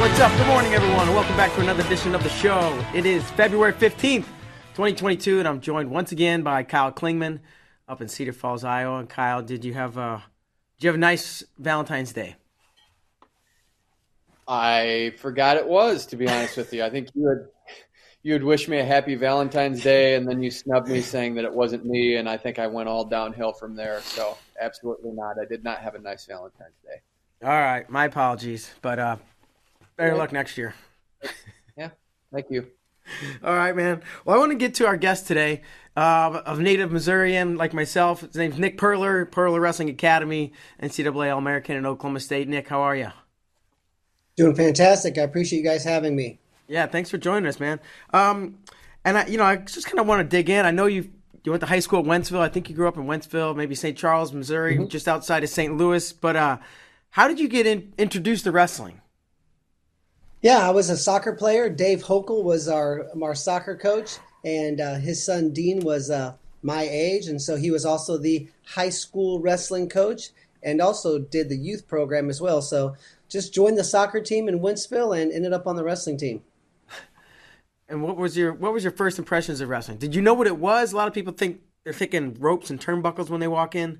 What's up? Good morning, everyone, and welcome back to another edition of the show. It is February 15th, 2022, and I'm joined once again by Kyle Klingman up in Cedar Falls, Iowa. And Kyle, did you have a nice Valentine's Day? I forgot it was, to be honest with you. I think you had wished me a happy Valentine's Day, and then you snubbed me saying that it wasn't me, and I think I went all downhill from there. So absolutely not. I did not have a nice Valentine's Day. All right. My apologies, but better luck next year. Yeah, thank you. All right, man. Well, I want to get to our guest today, of native Missourian like myself. His name's Nick Purler, Purler Wrestling Academy, NCAA All-American in Oklahoma State. Nick, how are you? Doing fantastic. I appreciate you guys having me. Yeah, thanks for joining us, man. I just kind of want to dig in. I know you went to high school at Wentzville. I think you grew up in Wentzville, maybe St. Charles, Missouri, just outside of St. Louis. But how did you get introduced to wrestling? Yeah, I was a soccer player. Dave Hochul was our soccer coach, and his son Dean was my age, and so he was also the high school wrestling coach and also did the youth program as well. So just joined the soccer team in Wentzville and ended up on the wrestling team. And what was your first impressions of wrestling? Did you know what it was? A lot of people think they're thinking ropes and turnbuckles when they walk in.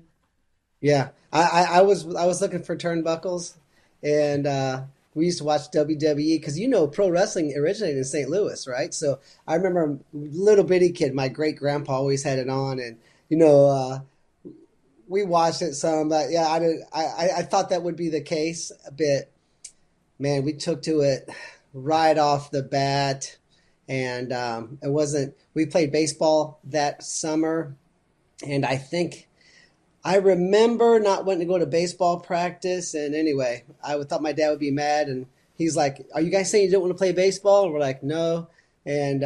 Yeah, I was looking for turnbuckles, and we used to watch WWE because, pro wrestling originated in St. Louis, right? So I remember a little bitty kid, my great-grandpa always had it on, and, we watched it some. But, yeah, I thought that would be the case a bit. Man, we took to it right off the bat, and we played baseball that summer, and I remember not wanting to go to baseball practice, and anyway, I thought my dad would be mad, and he's like, "Are you guys saying you don't want to play baseball?" And we're like, "No," and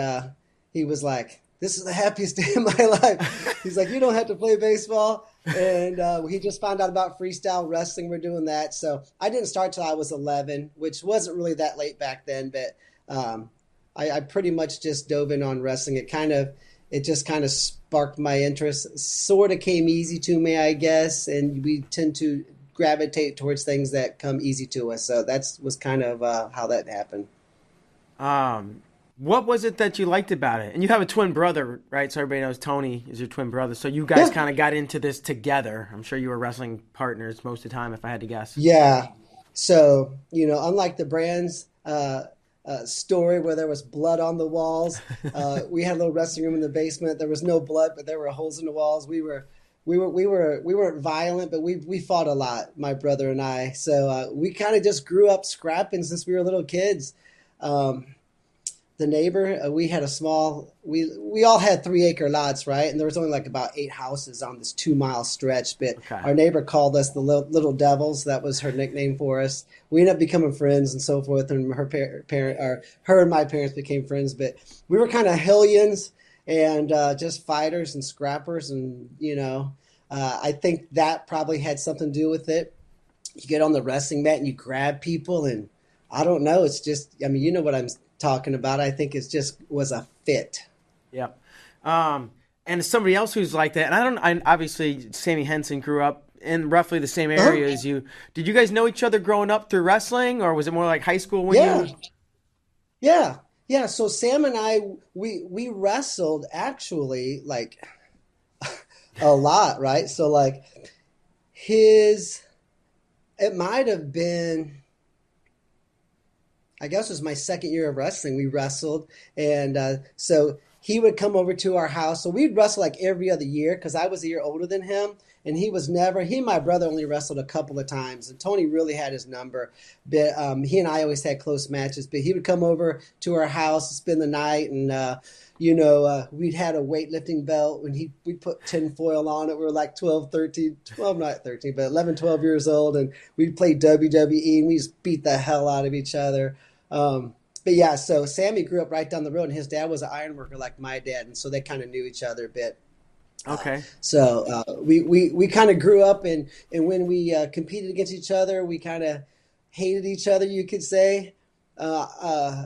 he was like, "This is the happiest day of my life." He's like, "You don't have to play baseball," and he just found out about freestyle wrestling. We're doing that, so I didn't start till I was 11, which wasn't really that late back then, but I pretty much just dove in on wrestling. It just kind of sparked my interest, sort of came easy to me, I guess, and we tend to gravitate towards things that come easy to us. So that was kind of how that happened. What was it that you liked about it? And you have a twin brother, right? So everybody knows Tony is your twin brother. So you guys kind of got into this together. I'm sure you were wrestling partners most of the time, if I had to guess. Yeah. So, unlike the brands, story where there was blood on the walls. We had a little wrestling room in the basement. There was no blood, but there were holes in the walls. We weren't violent, but we fought a lot, my brother and I. So we kind of just grew up scrapping since we were little kids. the neighbor, we had a small, we all had 3 acre lots, right? And there was only like about 8 houses on this 2 mile stretch. But okay. Our neighbor called us the Little Devils. That was her nickname for us. We ended up becoming friends and so forth. And her and my parents became friends. But we were kind of hellions and just fighters and scrappers. And, you know, I think that probably had something to do with it. You get on the wrestling mat and you grab people. And I don't know. It's just, I mean, you know what I'm talking about. I think it's just was a fit. Yeah. And somebody else who's like that, and obviously Sammy Henson grew up in roughly the same area as you. Did you guys know each other growing up through wrestling, or was it more like high school when you? Yeah. So Sam and I, we wrestled actually like a lot, right? So like it might have been, I guess it was my second year of wrestling. We wrestled, and so he would come over to our house. So we'd wrestle like every other year because I was a year older than him, and he and my brother only wrestled a couple of times, and Tony really had his number. But he and I always had close matches, but he would come over to our house, spend the night, and we'd had a weightlifting belt when we put tinfoil on it. We were like 11, 12 years old, and we'd play WWE, and we just beat the hell out of each other. But yeah, so Sammy grew up right down the road, and his dad was an iron worker like my dad, and so they kind of knew each other a bit. Okay. So we kind of grew up, and when we competed against each other, we kind of hated each other, you could say. A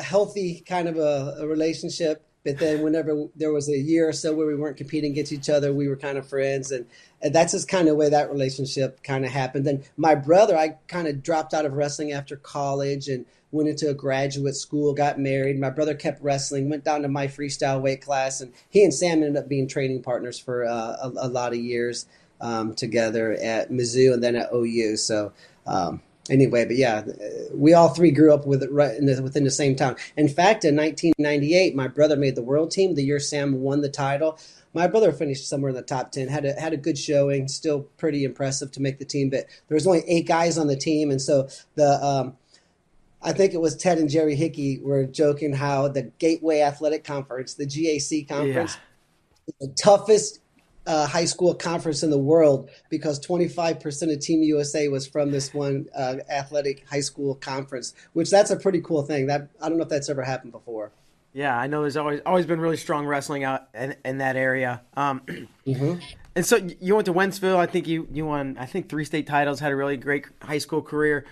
healthy kind of a relationship. But then whenever there was a year or so where we weren't competing against each other, we were kind of friends. And that's just kind of the way that relationship kind of happened. And my brother, I kind of dropped out of wrestling after college and went into a graduate school, got married. My brother kept wrestling, went down to my freestyle weight class. And he and Sam ended up being training partners for a lot of years together at Mizzou and then at OU. So, anyway, but yeah, we all three grew up within the same town. In fact, in 1998, my brother made the world team. The year Sam won the title, my brother finished somewhere in the top 10. Had a good showing, still pretty impressive to make the team. But there was only 8 guys on the team, and so the I think it was Ted and Jerry Hickey were joking how the Gateway Athletic Conference, the GAC conference, is the toughest high school conference in the world because 25% of Team USA was from this one athletic high school conference, which that's a pretty cool thing. That I don't know if that's ever happened before. Yeah, I know there's always been really strong wrestling out in that area. Mm-hmm. And so you went to Wentzville. I think you won, 3 state titles, had a really great high school career.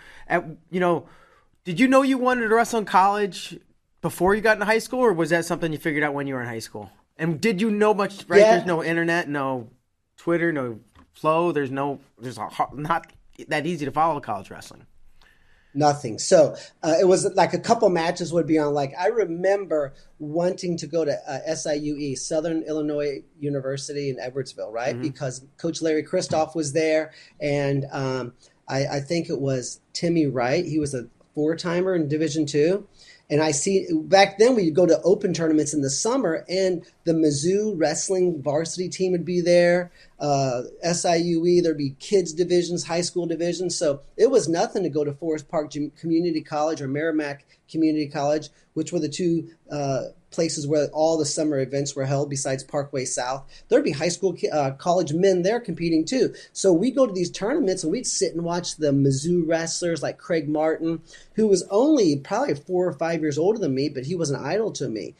Did you know you wanted to wrestle in college before you got into high school, or was that something you figured out when you were in high school? And did you know much, right? Yeah. There's no internet, no Twitter, no flow. There's not that easy to follow college wrestling. Nothing. So it was like a couple matches would be on. Like I remember wanting to go to SIUE, Southern Illinois University in Edwardsville, right? Mm-hmm. Because Coach Larry Kristoff was there. And I think it was Timmy Wright. He was a four-timer in Division II. And I see back then we'd go to open tournaments in the summer, and the Mizzou wrestling varsity team would be there, SIUE, there'd be kids divisions, high school divisions. So it was nothing to go to Forest Park Community College or Merrimack Community College, which were the two places where all the summer events were held besides Parkway South. There'd be high school college men there competing too. So we'd go to these tournaments and we'd sit and watch the Mizzou wrestlers like Craig Martin, who was only probably 4 or 5 years older than me, but he was an idol to me.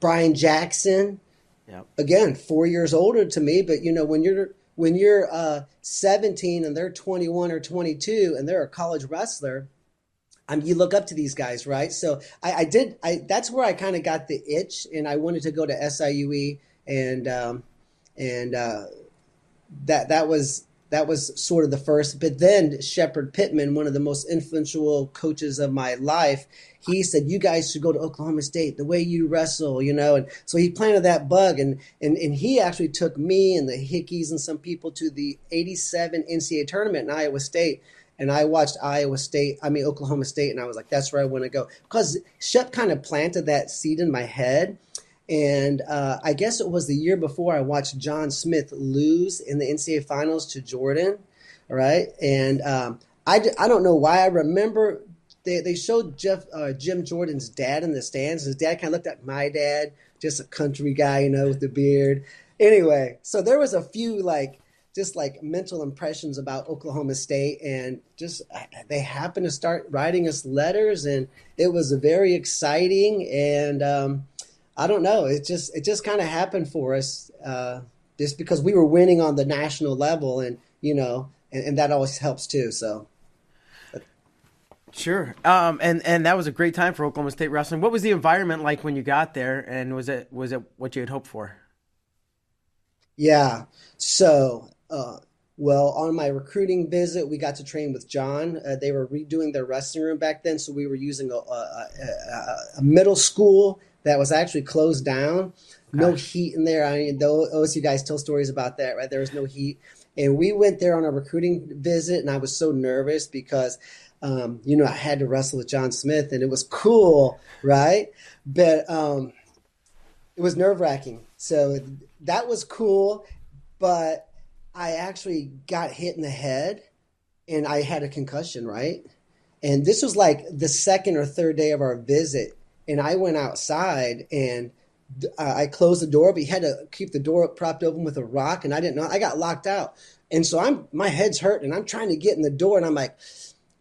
Brian Jackson, yep. Again, 4 years older to me, but you know, when you're 17 and they're 21 or 22 and they're a college wrestler, you look up to these guys, right? So I that's where I kind of got the itch, and I wanted to go to SIUE, and that was sort of the first. But then Shepherd Pittman, one of the most influential coaches of my life, he said, "You guys should go to Oklahoma State. The way you wrestle, you know." And so he planted that bug, and he actually took me and the Hickeys and some people to the '87 NCAA tournament in Iowa State. And I watched Oklahoma State, and I was like, that's where I want to go. Because Shep kind of planted that seed in my head. And I guess it was the year before I watched John Smith lose in the NCAA finals to Jordan, right? And I don't know why I remember they showed Jim Jordan's dad in the stands. His dad kind of looked like my dad, just a country guy, you know, with the beard. Anyway, so there was a few just mental impressions about Oklahoma State, and just they happened to start writing us letters, and it was very exciting. And I don't know, it just kind of happened for us, just because we were winning on the national level, and you know, and that always helps too. So. Sure. And that was a great time for Oklahoma State wrestling. What was the environment like when you got there, and was it what you had hoped for? Yeah. So, on my recruiting visit, we got to train with John. They were redoing their wrestling room back then, so we were using a middle school that was actually closed down. Gosh. No heat in there. I mean, the OSU guys tell stories about that, right? There was no heat. And we went there on a recruiting visit, and I was so nervous because – I had to wrestle with John Smith, and it was cool, right? But it was nerve-wracking. So that was cool, but I actually got hit in the head, and I had a concussion, right? And this was like the second or third day of our visit, and I went outside, and I closed the door, but you had to keep the door propped open with a rock, and I didn't know. I got locked out. And so my head's hurting, and I'm trying to get in the door, and I'm like,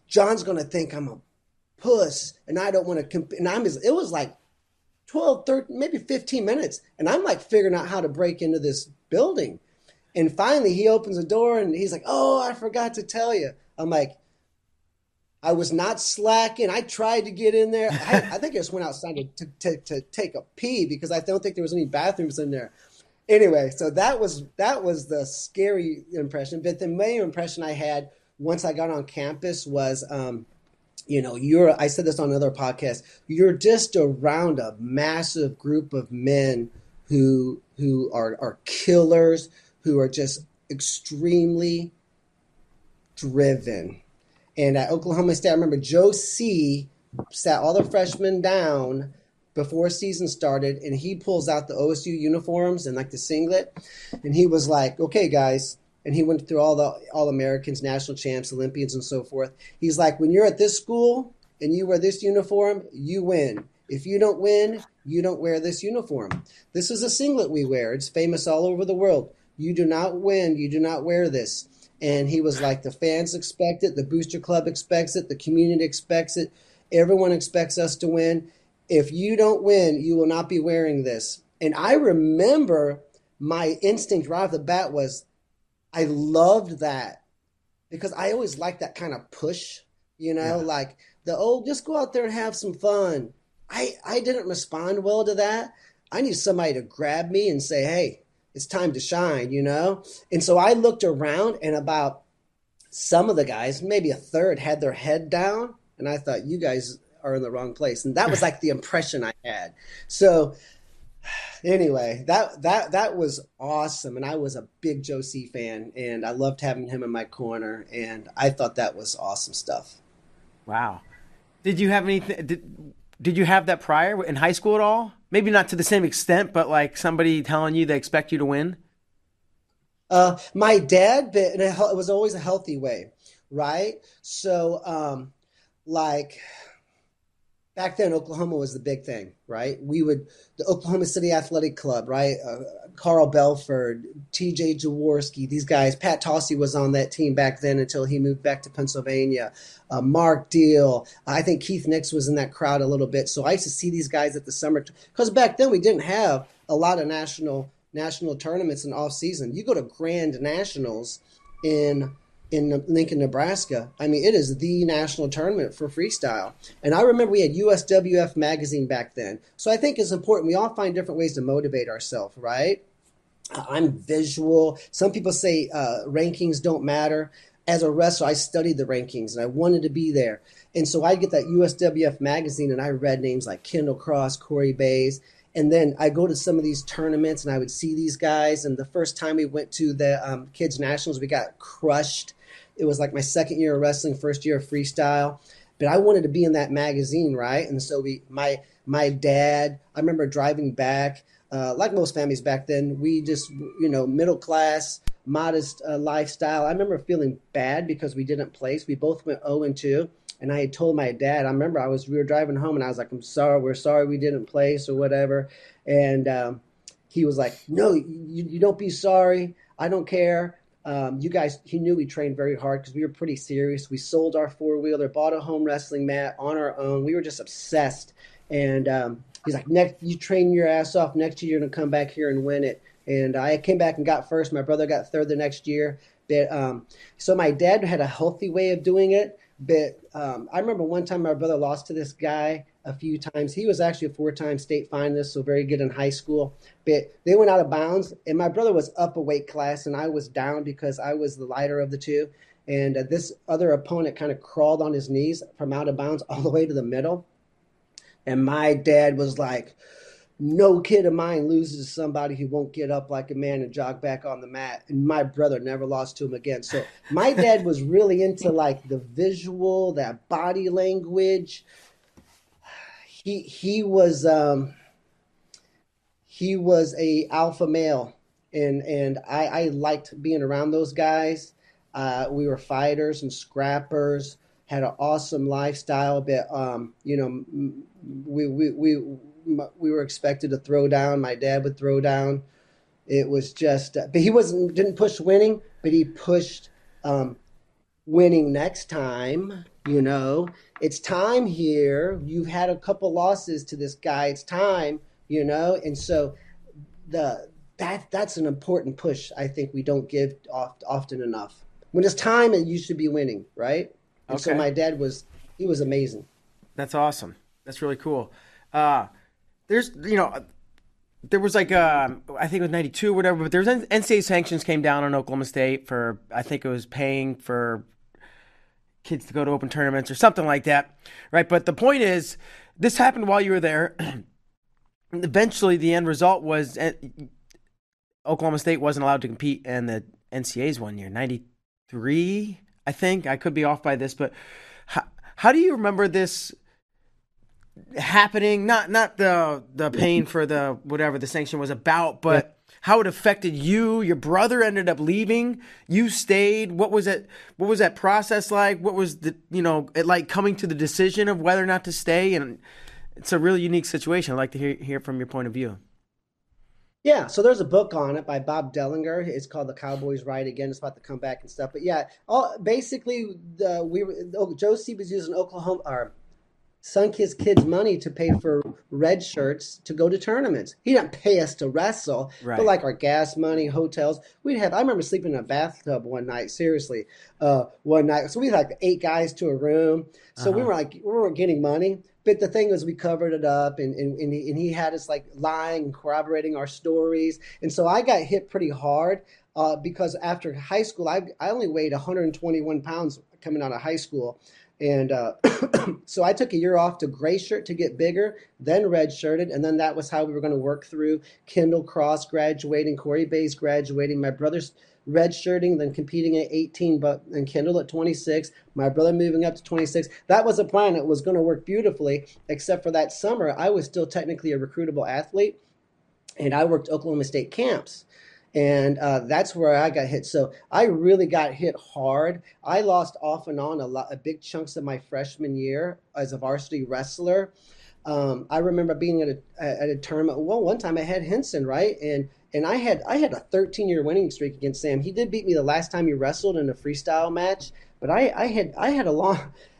John's going to think I'm a puss, and I don't want to compete. And it was like 12, 13, maybe 15 minutes. And I'm like figuring out how to break into this building. And finally he opens the door and he's like, "Oh, I forgot to tell you." I'm like, I was not slacking. I tried to get in there. I think I just went outside to take a pee because I don't think there was any bathrooms in there. Anyway, so that was the scary impression. But the main impression I had once I got on campus was, I said this on another podcast, you're just around a massive group of men who are killers, who are just extremely driven. And at Oklahoma State, I remember Joe Seay sat all the freshmen down before season started, and he pulls out the OSU uniforms and like the singlet, and he was like, "Okay, guys," and he went through all the All-Americans, national champs, Olympians, and so forth. He's like, "When you're at this school and you wear this uniform, you win. If you don't win, you don't wear this uniform. This is a singlet we wear. It's famous all over the world. You do not win. You do not wear this." And he was like, "The fans expect it. The booster club expects it. The community expects it. Everyone expects us to win. If you don't win, you will not be wearing this." And I remember my instinct right off the bat was, I loved that because I always liked that kind of push, you know, like just go out there and have some fun. I didn't respond well to that. I need somebody to grab me and say, "Hey, it's time to shine," you know? And so I looked around, and about some of the guys, maybe a third, had their head down. And I thought, you guys are in the wrong place. And that was like the impression I had. So anyway, that was awesome, and I was a big Joe Seay fan, and I loved having him in my corner, and I thought that was awesome stuff. Wow. Did you have anything? Did you have that prior in high school at all? Maybe not to the same extent, but like somebody telling you they expect you to win? My dad, but it was always a healthy way, right? So, back then, Oklahoma was the big thing, right? The Oklahoma City Athletic Club, right? Carl Belford, TJ Jaworski, these guys. Pat Tosse was on that team back then until he moved back to Pennsylvania. Mark Deal. I think Keith Nix was in that crowd a little bit. So I used to see these guys at the summer. Because back then, we didn't have a lot of national tournaments in off season. You go to Grand Nationals in Lincoln, Nebraska. I mean, it is the national tournament for freestyle. And I remember we had USWF magazine back then. So I think it's important. We all find different ways to motivate ourselves, right? I'm visual. Some people say rankings don't matter. As a wrestler, I studied the rankings, and I wanted to be there. And so I get that USWF magazine, and I read names like Kendall Cross, Corey Baze. And then I go to some of these tournaments, and I would see these guys. And the first time we went to the Kids Nationals, we got crushed. It was like my second year of wrestling, first year of freestyle. But I wanted to be in that magazine, right? And so my dad, I remember driving back, like most families back then, we just, middle class, modest lifestyle. I remember feeling bad because we didn't place. We both went 0-2. And I had told my dad, I remember we were driving home and I was like, I'm sorry, we're sorry we didn't place or whatever. And he was like, no, you don't be sorry. I don't care. You guys, he knew we trained very hard because we were pretty serious. We sold our four-wheeler, bought a home wrestling mat on our own. We were just obsessed. And he's like, next, you train your ass off. Next year, you're going to come back here and win it. And I came back and got first. My brother got third the next year. But, so my dad had a healthy way of doing it. But I remember one time my brother lost to this guy a few times. He was actually a four-time state finalist, so very good in high school. But they went out of bounds, and my brother was up a weight class, and I was down because I was the lighter of the two. And this other opponent kind of crawled on his knees from out of bounds all the way to the middle. And my dad was like, no kid of mine loses to somebody who won't get up like a man and jog back on the mat. And my brother never lost to him again. So my dad was really into like the visual, that body language. He was a alpha male, and I liked being around those guys. We were fighters and scrappers, had an awesome lifestyle, but we were expected to throw down. My dad would throw down. It was just, but he didn't push winning, but he pushed winning next time. You know, it's time here. You've had a couple losses to this guy. It's time, you know? And so that's an important push. I think we don't give often enough. When it's time, you should be winning. Right. And okay. So my dad he was amazing. That's awesome. That's really cool. I think it was 92 or whatever, but there's NCAA sanctions came down on Oklahoma State for, I think it was paying for kids to go to open tournaments or something like that, right? But the point is, this happened while you were there. Eventually, the end result was Oklahoma State wasn't allowed to compete in the NCAAs one year, 93, I think. I could be off by this, but how do you remember this happening? Not the pain for the whatever the sanction was about, but yeah. How it affected you. Your brother ended up leaving. You stayed. What was it? What was that process like? What was it like coming to the decision of whether or not to stay? And it's a really unique situation. I'd like to hear from your point of view. Yeah, so there's a book on it by Bob Dellinger. It's called The Cowboys Ride Again. It's about the comeback and stuff. But yeah, Joe Seay was using Oklahoma or sunk his kids' money to pay for red shirts to go to tournaments. He didn't pay us to wrestle, right. But like our gas money, hotels. I remember sleeping in a bathtub one night, seriously, one night. So we had like 8 guys to a room. So we weren't getting money. But the thing is, we covered it up, and he had us like lying and corroborating our stories. And so I got hit pretty hard because after high school, I only weighed 121 pounds coming out of high school. And so I took a year off to gray shirt to get bigger, then red shirted. And then that was how we were going to work through Kendall Cross graduating, Corey Baze graduating, my brother's red shirting, then competing at 18, and Kendall at 26, my brother moving up to 26. That was a plan. It was going to work beautifully, except for that summer, I was still technically a recruitable athlete, and I worked Oklahoma State camps. And that's where I got hit. So I really got hit hard. I lost off and on a big chunks of my freshman year as a varsity wrestler. I remember being at a tournament. Well, one time I had Henson, right? And I had a 13-year winning streak against Sam. He did beat me the last time he wrestled in a freestyle match. But I had a long.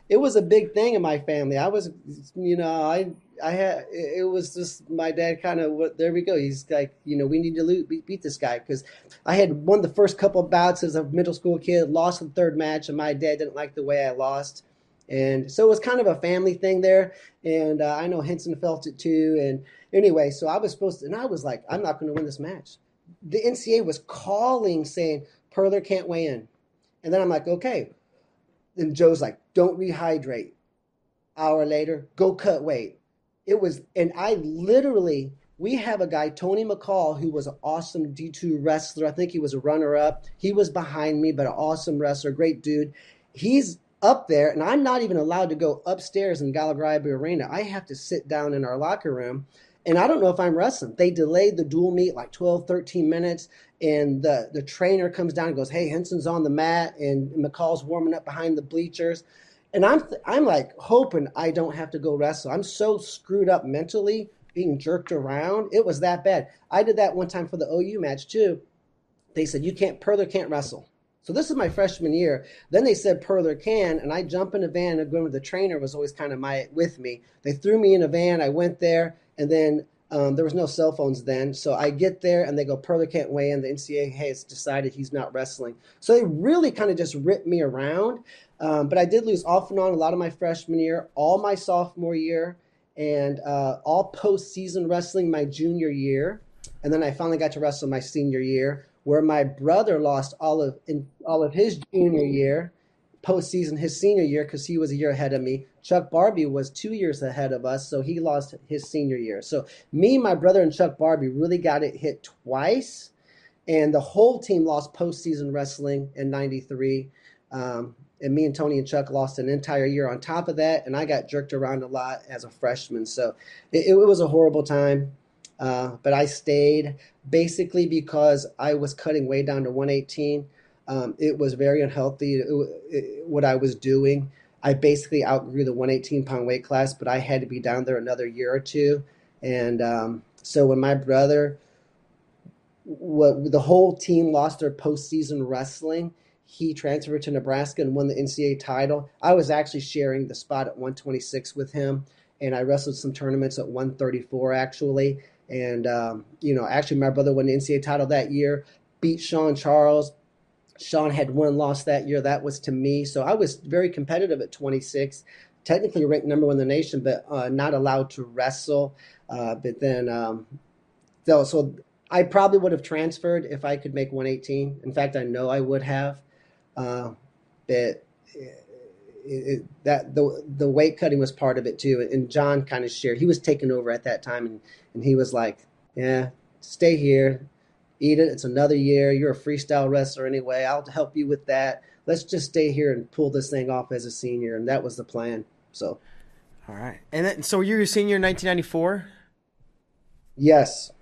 It was a big thing in my family. It was just my dad kind of, there we go. He's like, we need to beat this guy. Because I had won the first couple of bouts as a middle school kid, lost the third match, and my dad didn't like the way I lost. And so it was kind of a family thing there. And I know Henson felt it too. And anyway, so I was supposed to, and I was like, I'm not going to win this match. The NCAA was calling saying, Purler can't weigh in. And then I'm like, okay. And Joe's like, don't rehydrate. Hour later, go cut weight. It was, and I literally, we have a guy, Tony McCall, who was an awesome D2 wrestler. I think he was a runner-up. He was behind me, but an awesome wrestler, great dude. He's up there, and I'm not even allowed to go upstairs in Galagribe Arena. I have to sit down in our locker room, and I don't know if I'm wrestling. They delayed the dual meet like 12, 13 minutes, and the trainer comes down and goes, hey, Henson's on the mat, and McCall's warming up behind the bleachers. And I'm like hoping I don't have to go wrestle. I'm so screwed up mentally, being jerked around. It was that bad. I did that one time for the OU match too. They said, Purler can't wrestle. So this is my freshman year. Then they said Purler can, and I jump in a van and go with the trainer was always kind of with me. They threw me in a van. I went there, and then there was no cell phones then. So I get there, and they go, Purler can't weigh in. The NCAA has decided he's not wrestling. So they really kind of just ripped me around. But I did lose off and on a lot of my freshman year, all my sophomore year, and all postseason wrestling my junior year. And then I finally got to wrestle my senior year, where my brother lost all of his junior year, postseason his senior year, because he was a year ahead of me. Chuck Barbie was 2 years ahead of us, so he lost his senior year. So me, my brother, and Chuck Barbie really got it hit twice, and the whole team lost postseason wrestling in 93. And me and Tony and Chuck lost an entire year on top of that, and I got jerked around a lot as a freshman. So it was a horrible time. But I stayed basically because I was cutting way down to 118. It was very unhealthy, what I was doing. I basically outgrew the 118-pound weight class, but I had to be down there another year or two. And so when my brother, the whole team lost their postseason wrestling, he transferred to Nebraska and won the NCAA title. I was actually sharing the spot at 126 with him, and I wrestled some tournaments at 134 actually. And, actually my brother won the NCAA title that year, beat Sean Charles. Sean had one loss that year. That was to me. So I was very competitive at 26, technically ranked number one in the nation, but not allowed to wrestle. But then so I probably would have transferred if I could make 118. In fact, I know I would have. But the weight cutting was part of it too, and John kind of shared. He was taking over at that time, and he was like, "Yeah, stay here, eat it. It's another year. You're a freestyle wrestler anyway. I'll help you with that. Let's just stay here and pull this thing off as a senior." And that was the plan. So, all right. And then, so you were a senior in 1994. Yes.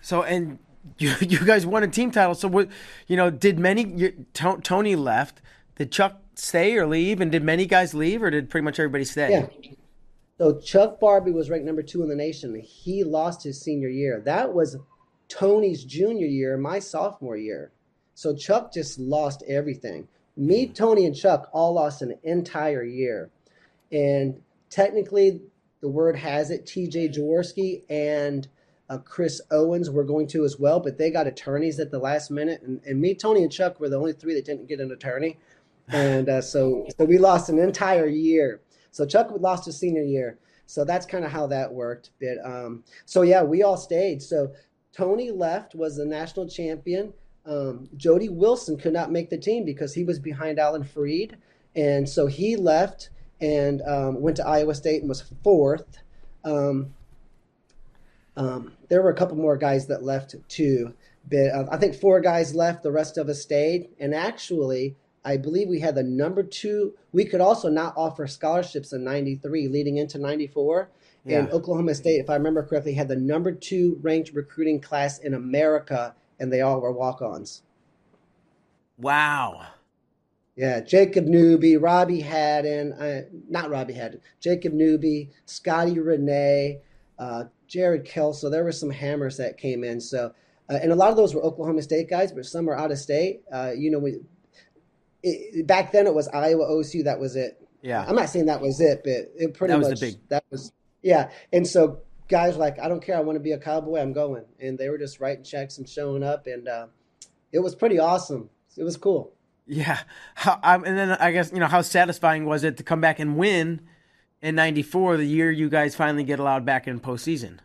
So and you guys won a team title. So what? Did Tony left? Did Chuck stay or leave? And did many guys leave, or did pretty much everybody stay? Yeah. So Chuck Barbie was ranked number 2 in the nation. He lost his senior year. That was Tony's junior year, my sophomore year. So Chuck just lost everything. Me, Tony, and Chuck all lost an entire year. And technically, the word has it, TJ Jaworski and Chris Owens were going to as well, but they got attorneys at the last minute. And me, Tony, and Chuck were the only three that didn't get an attorney. And so we lost an entire year. So Chuck lost his senior year. So that's kind of how that worked. But we all stayed. So Tony left, was the national champion. Jody Wilson could not make the team because he was behind Alan Freed. And so he left and went to Iowa State and was fourth. There were a couple more guys that left too. But I think 4 guys left. The rest of us stayed. And actually, I believe we had the number 2. We could also not offer scholarships in 93 leading into 94. Yeah. And Oklahoma State, if I remember correctly, had the number 2 ranked recruiting class in America, and they all were walk-ons. Wow. Yeah, Jacob Newby, Jacob Newby, Scotty Renee, Jared Kelso. There were some hammers that came in. So, and a lot of those were Oklahoma State guys, but some were out of state. Back then it was Iowa, OSU. That was it. Yeah. I'm not saying that was it, but it pretty much was. And so guys were like, I don't care. I want to be a cowboy. I'm going. And they were just writing checks and showing up. And it was pretty awesome. It was cool. Yeah. And then I guess, how satisfying was it to come back and win in 94, the year you guys finally get allowed back in postseason?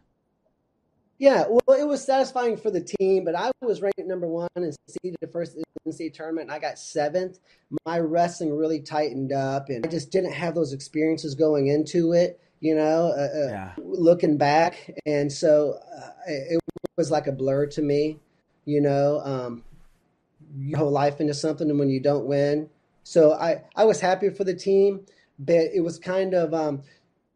Yeah, well, it was satisfying for the team, but I was ranked number 1 and seeded the first NCAA tournament, and I got 7th. My wrestling really tightened up, and I just didn't have those experiences going into it, looking back. And so it was like a blur to me, your whole life into something, and when you don't win. So I was happy for the team, but it was kind of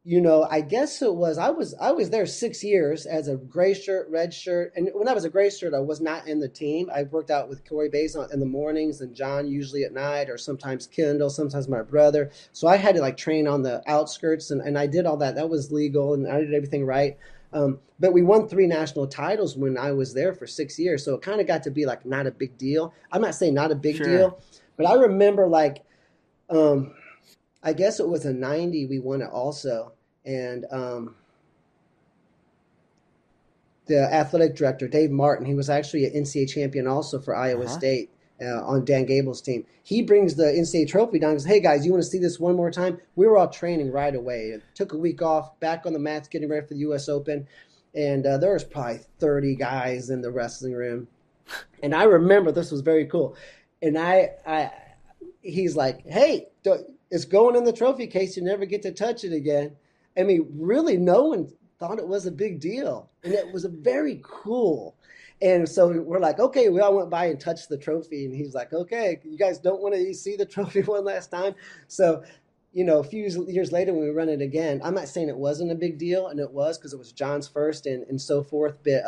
you know, I guess it was, I was there 6 years as a gray shirt, red shirt. And when I was a gray shirt, I was not in the team. I worked out with Corey Baze in the mornings and John usually at night, or sometimes Kendall, sometimes my brother. So I had to like train on the outskirts, and I did all that. That was legal and I did everything right. But we won 3 national titles when I was there for 6 years. So it kind of got to be like, not a big deal. I'm not saying not a big sure. deal, but I remember like, I guess it was a 90, we won it also. And the athletic director, Dave Martin, he was actually an NCAA champion also for Iowa State on Dan Gable's team. He brings the NCAA trophy down and says, hey, guys, you want to see this one more time? We were all training right away. It took a week off, back on the mats, getting ready for the U.S. Open. And there was probably 30 guys in the wrestling room. And I remember this was very cool. And he's like, hey, it's going in the trophy case. You never get to touch it again. I mean, really, no one thought it was a big deal. And it was very cool. And so we're like, okay, we all went by and touched the trophy. And he's like, okay, you guys don't want to see the trophy one last time. So, you know, a few years later when we run it again, I'm not saying it wasn't a big deal. And it was, because it was John's first and so forth. But,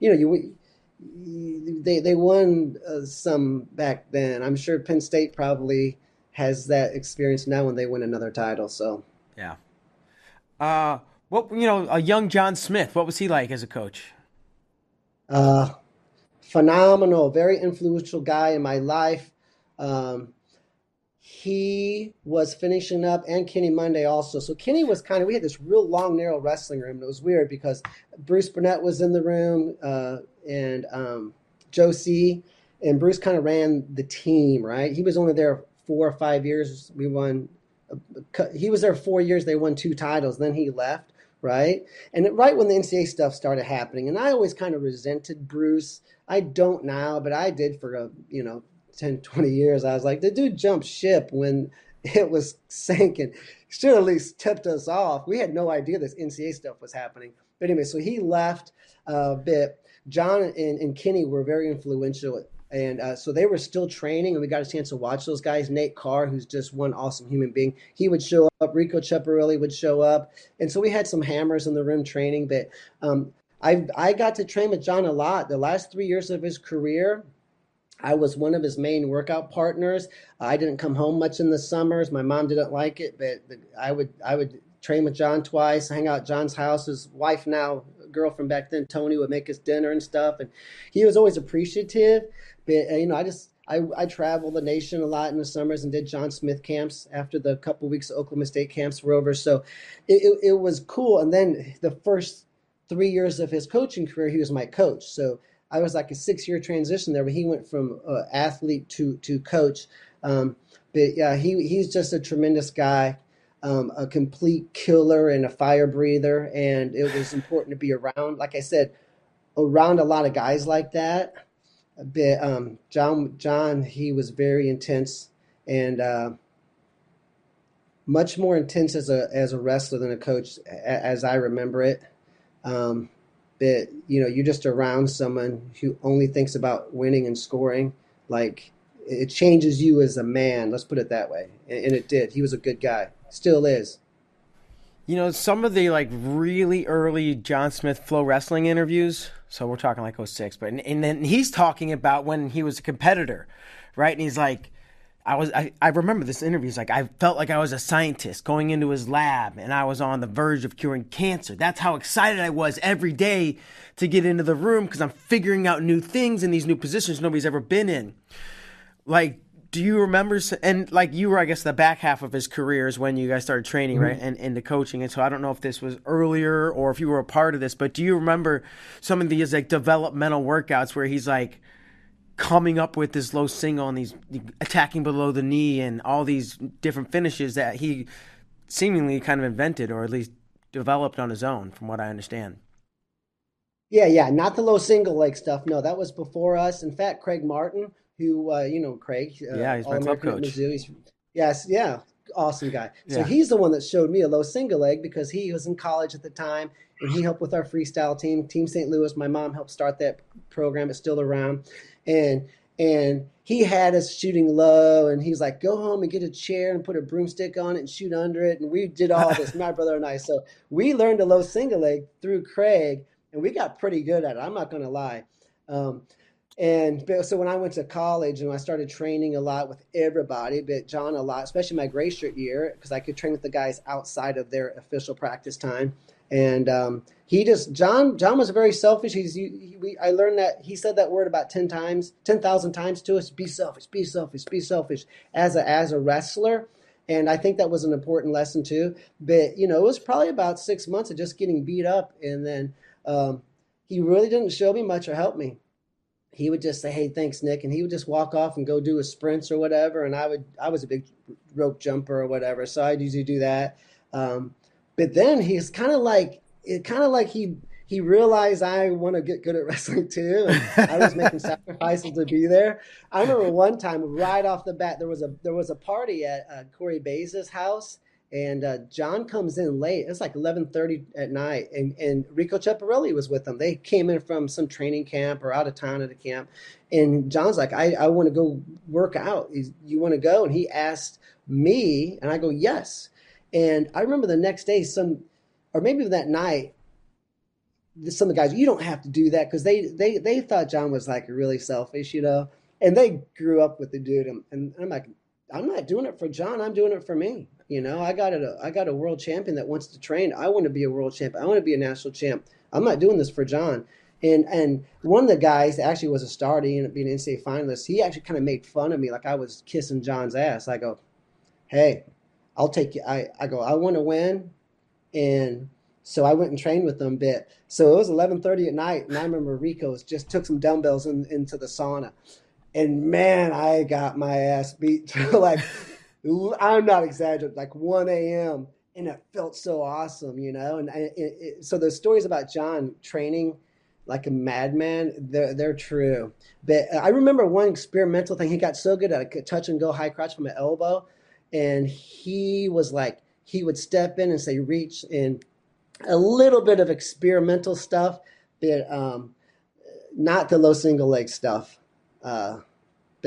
you know, they won some back then. I'm sure Penn State probably has that experience now when they win another title. So, yeah. A young John Smith, what was he like as a coach? Phenomenal, very influential guy in my life. He was finishing up, and Kenny Monday also. So Kenny was we had this real long, narrow wrestling room. And it was weird because Bruce Burnett was in the room, and Joe Seay, and Bruce kind of ran the team, right? He was only there 4 or 5 years. We won. He was there 4 years. They won 2 titles. Then he left, right? And right when the NCAA stuff started happening, and I always kind of resented Bruce. I don't now, but I did for 10, 20 years. I was like, the dude jumped ship when it was sinking. Should at least tipped us off. We had no idea this NCAA stuff was happening. But anyway, so he left a bit. John and Kenny were very influential. And so they were still training, and we got a chance to watch those guys. Nate Carr, who's just one awesome human being, he would show up. Rico Ciapparelli would show up. And so we had some hammers in the room training. But I got to train with John a lot. The last 3 years of his career, I was one of his main workout partners. I didn't come home much in the summers. My mom didn't like it, but I would train with John twice, hang out at John's house. His wife now, girlfriend back then, Tony, would make us dinner and stuff. And he was always appreciative. But, I traveled the nation a lot in the summers and did John Smith camps after the couple weeks of Oklahoma State camps were over. So it was cool. And then the first 3 years of his coaching career, he was my coach. So I was like a 6-year transition there, but he went from athlete to coach. But yeah, he's just a tremendous guy, a complete killer and a fire breather. And it was important to be around, like I said, around a lot of guys like that. But John, he was very intense, and much more intense as a wrestler than a coach, as I remember it. But you're just around someone who only thinks about winning and scoring. Like, it changes you as a man. Let's put it that way, and it did. He was a good guy, still is. You know, some of the like really early John Smith Flow Wrestling interviews. So we're talking like 06, but and then he's talking about when he was a competitor, right? And he's like, I remember this interview. He's like, I felt like I was a scientist going into his lab, and I was on the verge of curing cancer. That's how excited I was every day to get into the room, because I'm figuring out new things in these new positions nobody's ever been in. Like, do you remember? And like, you were, I guess, the back half of his career is when you guys started training, right? And into coaching. And so I don't know if this was earlier or if you were a part of this, but do you remember some of these like developmental workouts where he's like coming up with this low single and these attacking below the knee and all these different finishes that he seemingly kind of invented, or at least developed on his own, from what I understand? Yeah. Not the low single leg stuff. No, that was before us. In fact, Craig Martin, who Craig? Yeah, he's my club coach. Yes, awesome guy. So yeah. He's the one that showed me a low single leg, because he was in college at the time, and he helped with our freestyle team, Team St. Louis. My mom helped start that program; it's still around, and he had us shooting low, and he's like, go home and get a chair and put a broomstick on it and shoot under it. And we did all this, my brother and I. So we learned a low single leg through Craig, and we got pretty good at it. I'm not going to lie. And so when I went to college and I started training a lot with everybody, but John a lot, especially my gray shirt year, because I could train with the guys outside of their official practice time. And he just, John was very selfish. I learned that he said that word about 10,000 times to us, be selfish, be selfish, be selfish as a wrestler. And I think that was an important lesson too. But, you know, it was probably about 6 months of just getting beat up. And then he really didn't show me much or help me. He would just say, hey, thanks, Nick. And he would just walk off and go do his sprints or whatever. And I was a big rope jumper or whatever. So I'd usually do that. But then he's kind of like he realized I want to get good at wrestling too. And I was making sacrifices to be there. I remember one time right off the bat, there was a party at Corey Baze's house, and John comes in late. It was like 11:30 at night, and Rico Ciapparelli was with them. They came in from some training camp or out of town at a camp, and John's like, I want to go work out. You want to go? And he asked me, and I go, yes. And I remember the next day, some of the guys, you don't have to do that, because they thought John was like really selfish, you know. And they grew up with the dude, and I'm like, I'm not doing it for John. I'm doing it for me, you know. I got a world champion that wants to train. I want to be a world champ. I want to be a national champ. I'm not doing this for John. And one of the guys that actually was a star, he ended up being an NCAA finalist. He actually kind of made fun of me, like I was kissing John's ass. I go, hey. I'll take you. I want to win. And so I went and trained with them a bit. So it was 11:30 at night. And I remember Rico's just took some dumbbells into the sauna. And man, I got my ass beat to like, I'm not exaggerating, like 1 a.m. And it felt so awesome, you know? And so those stories about John training like a madman, they're true. But I remember one experimental thing. He got so good at a touch and go high crotch from an elbow. And he was like, he would step in and say, reach, and a little bit of experimental stuff, but not the low single leg stuff. But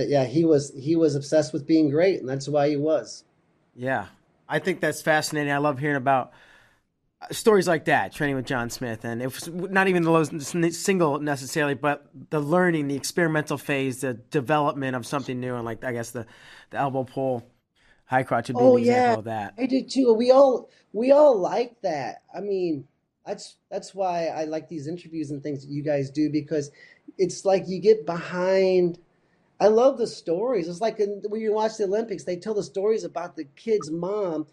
yeah, he was obsessed with being great, and that's why he was. Yeah, I think that's fascinating. I love hearing about stories like that, training with John Smith. And it was not even the low single necessarily, but the learning, the experimental phase, the development of something new, and like, I guess the elbow pull. High crotch would be an example of that. I did too. We all like that. I mean, that's why I like these interviews and things that you guys do, because it's like you get behind. I love the stories. It's like when you watch the Olympics, they tell the stories about the kid's mom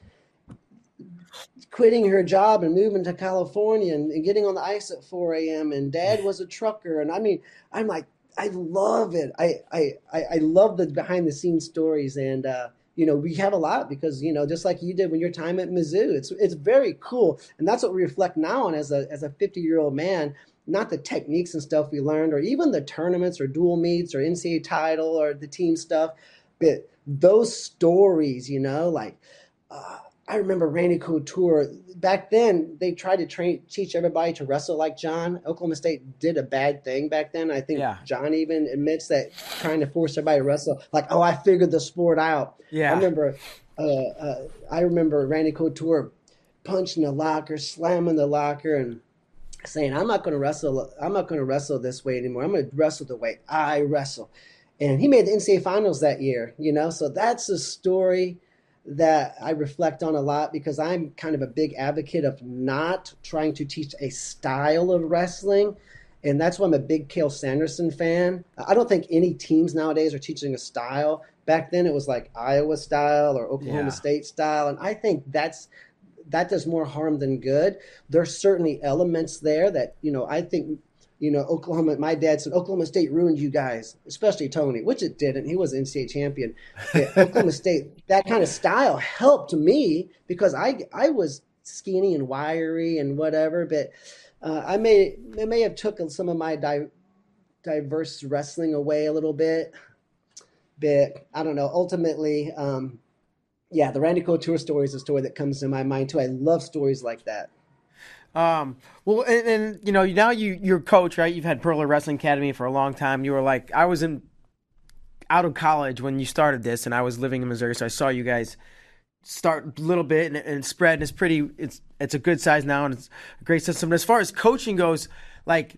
quitting her job and moving to California and getting on the ice at 4 a.m. and dad was a trucker. And I mean, I'm like, I love it. I love the behind the scenes stories. And, you know, we have a lot because, you know, just like you did when your time at Mizzou, it's very cool. And that's what we reflect now on as a 50-year-old man, not the techniques and stuff we learned, or even the tournaments or dual meets or NCAA title or the team stuff. But those stories, you know, like I remember Randy Couture. Back then, they tried to teach everybody to wrestle like John. Oklahoma State did a bad thing back then. I think John even admits that, trying to force everybody to wrestle. Like, oh, I figured the sport out. Yeah. I remember Randy Couture punching the locker, slamming the locker, and saying, "I'm not going to wrestle. I'm not going to wrestle this way anymore. I'm going to wrestle the way I wrestle." And he made the NCAA finals that year. You know, so that's a story that I reflect on a lot, because I'm kind of a big advocate of not trying to teach a style of wrestling. And that's why I'm a big Cale Sanderson fan. I don't think any teams nowadays are teaching a style. Back then it was like Iowa style or Oklahoma State style. And I think that does more harm than good. There's certainly elements there that, you know, I think, you know, Oklahoma, my dad said, Oklahoma State ruined you guys, especially Tony, which it didn't. He was an NCAA champion. But Oklahoma State, that kind of style helped me, because I was skinny and wiry and whatever, but I may have took some of my diverse wrestling away a little bit. But I don't know. Ultimately, the Randy Couture story is a story that comes to my mind too. I love stories like that. Well, and you know, now you're coach, right? You've had Purler Wrestling Academy for a long time. You were like, I was in, out of college when you started this, and I was living in Missouri, so I saw you guys start a little bit and spread, and it's a good size now, and it's a great system. But as far as coaching goes, like,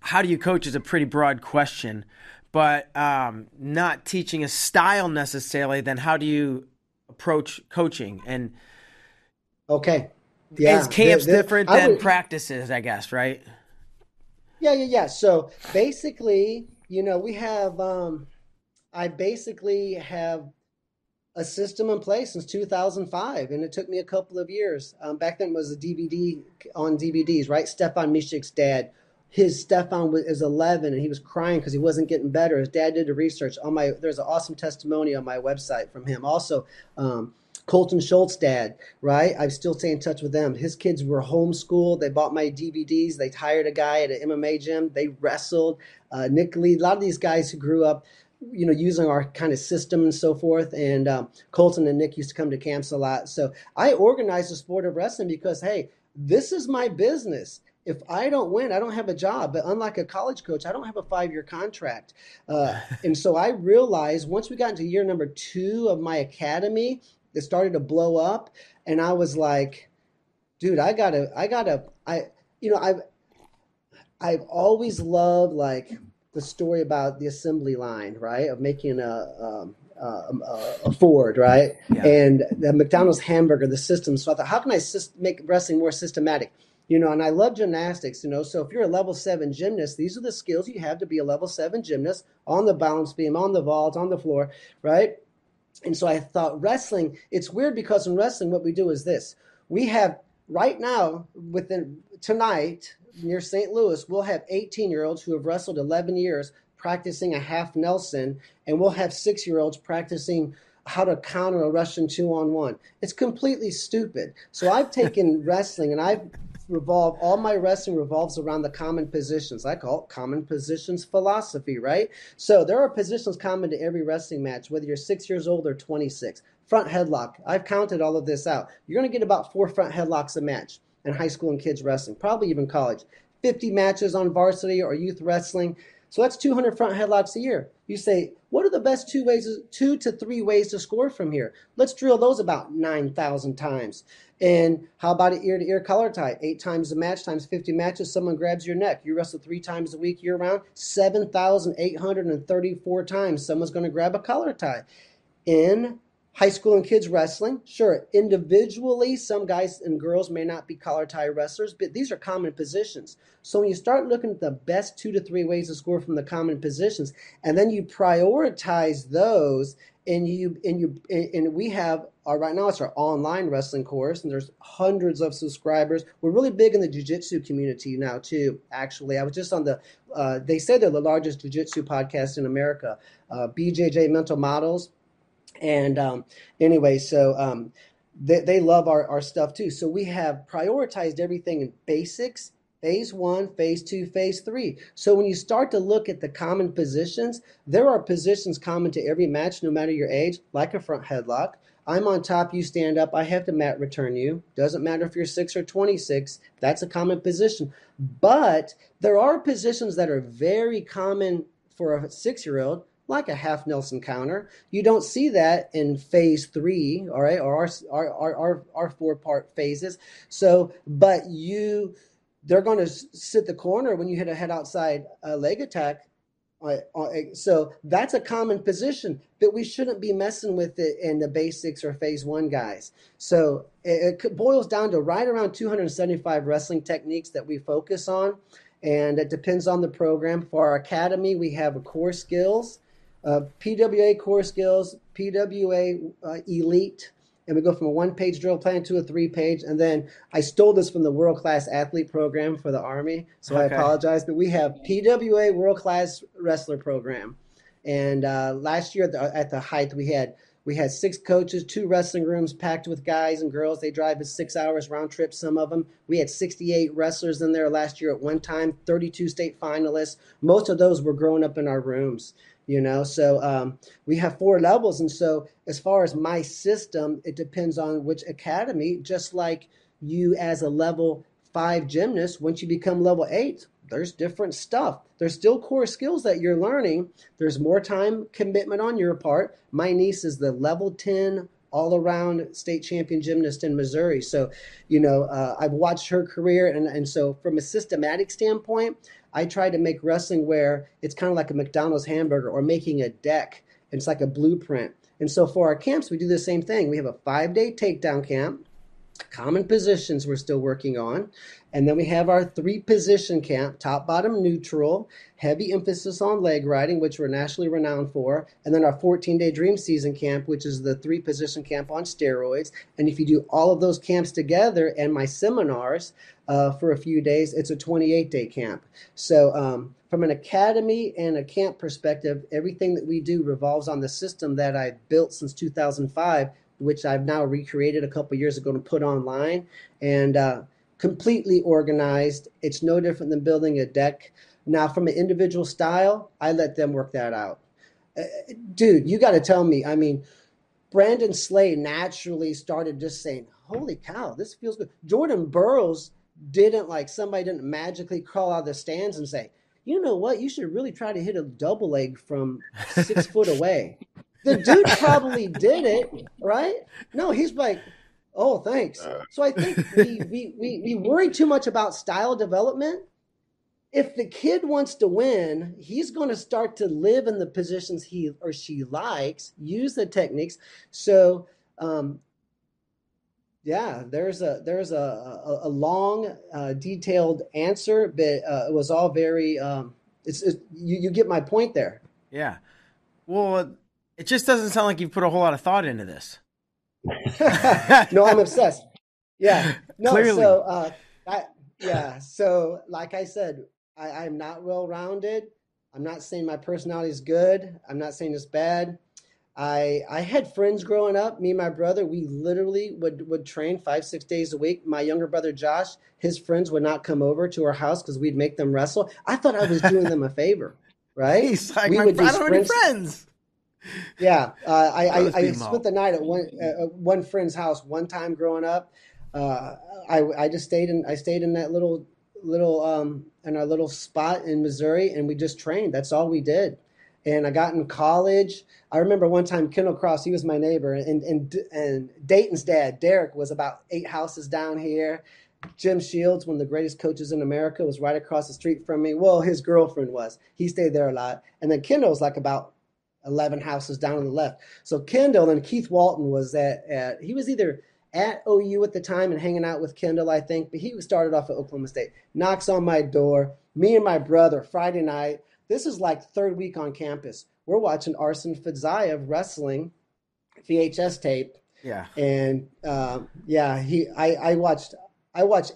how do you coach is a pretty broad question, but not teaching a style necessarily, then how do you approach coaching? And okay, yeah, is camps different than practices, I guess, right? Yeah. So basically, we have I basically have a system in place since 2005, and it took me a couple of years. Back then it was a DVD on DVDs, right? Stefan Mishik's dad. His Stefan was 11, and he was crying because he wasn't getting better. His dad did the research. There's an awesome testimony on my website from him. Also, Colton Schultz's dad, right? I still stay in touch with them. His kids were homeschooled. They bought my DVDs. They hired a guy at an MMA gym. They wrestled. Nick Lee, a lot of these guys who grew up, using our kind of system and so forth. And Colton and Nick used to come to camps a lot. So I organized the sport of wrestling because, hey, this is my business. If I don't win, I don't have a job. But unlike a college coach, I don't have a 5-year contract. And so I realized once we got into year number 2 of my academy, it started to blow up. And I was like, dude, I've always loved like the story about the assembly line, right? Of making a Ford, right? Yeah. And the McDonald's hamburger, the system. So I thought, how can I make wrestling more systematic? And I love gymnastics, so if you're a level 7 gymnast, these are the skills you have to be a level 7 gymnast on the balance beam, on the vault, on the floor, right? And so I thought wrestling, it's weird because in wrestling, what we do is this. We have right now, tonight near St. Louis, we'll have 18-year-olds who have wrestled 11 years practicing a half Nelson, and we'll have 6-year-olds practicing how to counter a Russian 2-on-1. It's completely stupid. So I've taken wrestling and all my wrestling revolves around the common positions. I call it common positions philosophy, right? So there are positions common to every wrestling match, whether you're 6 years old or 26. Front headlock. I've counted all of this out. You're going to get about 4 front headlocks a match in high school and kids wrestling, probably even college. 50 matches on varsity or youth wrestling. So that's 200 front headlocks a year. You say, what are the best 2 to 3 ways to score from here? Let's drill those about 9,000 times. And how about an ear-to-ear collar tie? 8 times a match times 50 matches, someone grabs your neck. You wrestle 3 times a week year-round, 7,834 times someone's going to grab a collar tie. In high school and kids wrestling, sure, individually, some guys and girls may not be collar tie wrestlers, but these are common positions. So when you start looking at the best 2 to 3 ways to score from the common positions, and then you prioritize those, and we have right now it's our online wrestling course, and there's hundreds of subscribers. We're really big in the jiu-jitsu community now too. Actually, I was just on the they say they're the largest jiu-jitsu podcast in America, BJJ Mental Models. And anyway, so they love our stuff too. So we have prioritized everything in basics, phase 1, phase 2, phase 3. So when you start to look at the common positions, there are positions common to every match, no matter your age, like a front headlock. I'm on top, you stand up, I have to mat return you. Doesn't matter if you're 6 or 26, that's a common position. But there are positions that are very common for a 6-year-old, like a half Nelson counter. You don't see that in phase 3, all right, or our 4-part phases. So, but they're going to sit the corner when you hit a head outside leg attack. So that's a common position, but we shouldn't be messing with it in the basics or phase 1 guys. So it boils down to right around 275 wrestling techniques that we focus on, and it depends on the program. For our academy, we have a core skills, PWA core skills, PWA elite, and we go from a 1-page drill plan to a 3-page. And then I stole this from the World Class Athlete Program for the Army, so okay. I apologize. But we have PWA World Class Wrestler Program, and last year at the height we had 6 coaches, 2 wrestling rooms packed with guys and girls. They drive 6 hours round trip, some of them. We had 68 wrestlers in there last year at one time, 32 state finalists. Most of those were growing up in our rooms. So we have 4 levels. And so as far as my system, it depends on which academy. Just like you as a level 5 gymnast, once you become level 8, there's different stuff. There's still core skills that you're learning. There's more time commitment on your part. My niece is the level 10 all-around state champion gymnast in Missouri. So, I've watched her career. And so from a systematic standpoint, I try to make wrestling where it's kind of like a McDonald's hamburger or making a deck. It's like a blueprint. And so for our camps, we do the same thing. We have a 5-day takedown camp, common positions we're still working on. And then we have our 3-position camp, top, bottom, neutral, heavy emphasis on leg riding, which we're nationally renowned for. And then our 14-day dream season camp, which is the 3-position camp on steroids. And if you do all of those camps together and my seminars for a few days, it's a 28-day camp. So from an academy and a camp perspective, everything that we do revolves on the system that I built since 2005, which I've now recreated a couple years ago to put online. And completely organized. It's no different than building a deck. Now, from an individual style, I let them work that out. Dude, you got to tell me. I mean, Brandon Slay naturally started just saying, holy cow, this feels good. Jordan Burroughs didn't magically crawl out of the stands and say, you know what, you should really try to hit a double leg from 6 foot away. The dude probably did it, right? No, he's like, oh, thanks. So I think we worry too much about style development. If the kid wants to win, he's going to start to live in the positions he or she likes, use the techniques. So, there's a long, detailed answer, but it was all very. You get my point there. Yeah. Well, it just doesn't sound like you've put a whole lot of thought into this. No, I'm obsessed. Yeah. No, clearly. So, So like I said, I'm not well-rounded. I'm not saying my personality is good. I'm not saying it's bad. I had friends growing up, me and my brother, we literally would train 5-6 days a week. My younger brother, Josh, his friends would not come over to our house because we'd make them wrestle. I thought I was doing them a favor, right? He's like, I don't have any friends. Yeah, I spent the night at one friend's house one time growing up. I stayed in that little in our little spot in Missouri, and we just trained. That's all we did. And I got in college. I remember one time Kendall Cross, he was my neighbor, and Dayton's dad, Derek, was about 8 houses down here. Jim Shields, one of the greatest coaches in America, was right across the street from me. Well, his girlfriend was. He stayed there a lot. And then Kendall was like about 11 houses down on the left. So Kendall and Keith Walton was he was either at OU at the time and hanging out with Kendall, I think, but he started off at Oklahoma State. Knocks on my door, me and my brother, Friday night. This is like third week on campus. We're watching Arsen Fadzayev wrestling VHS tape. Yeah. And I watched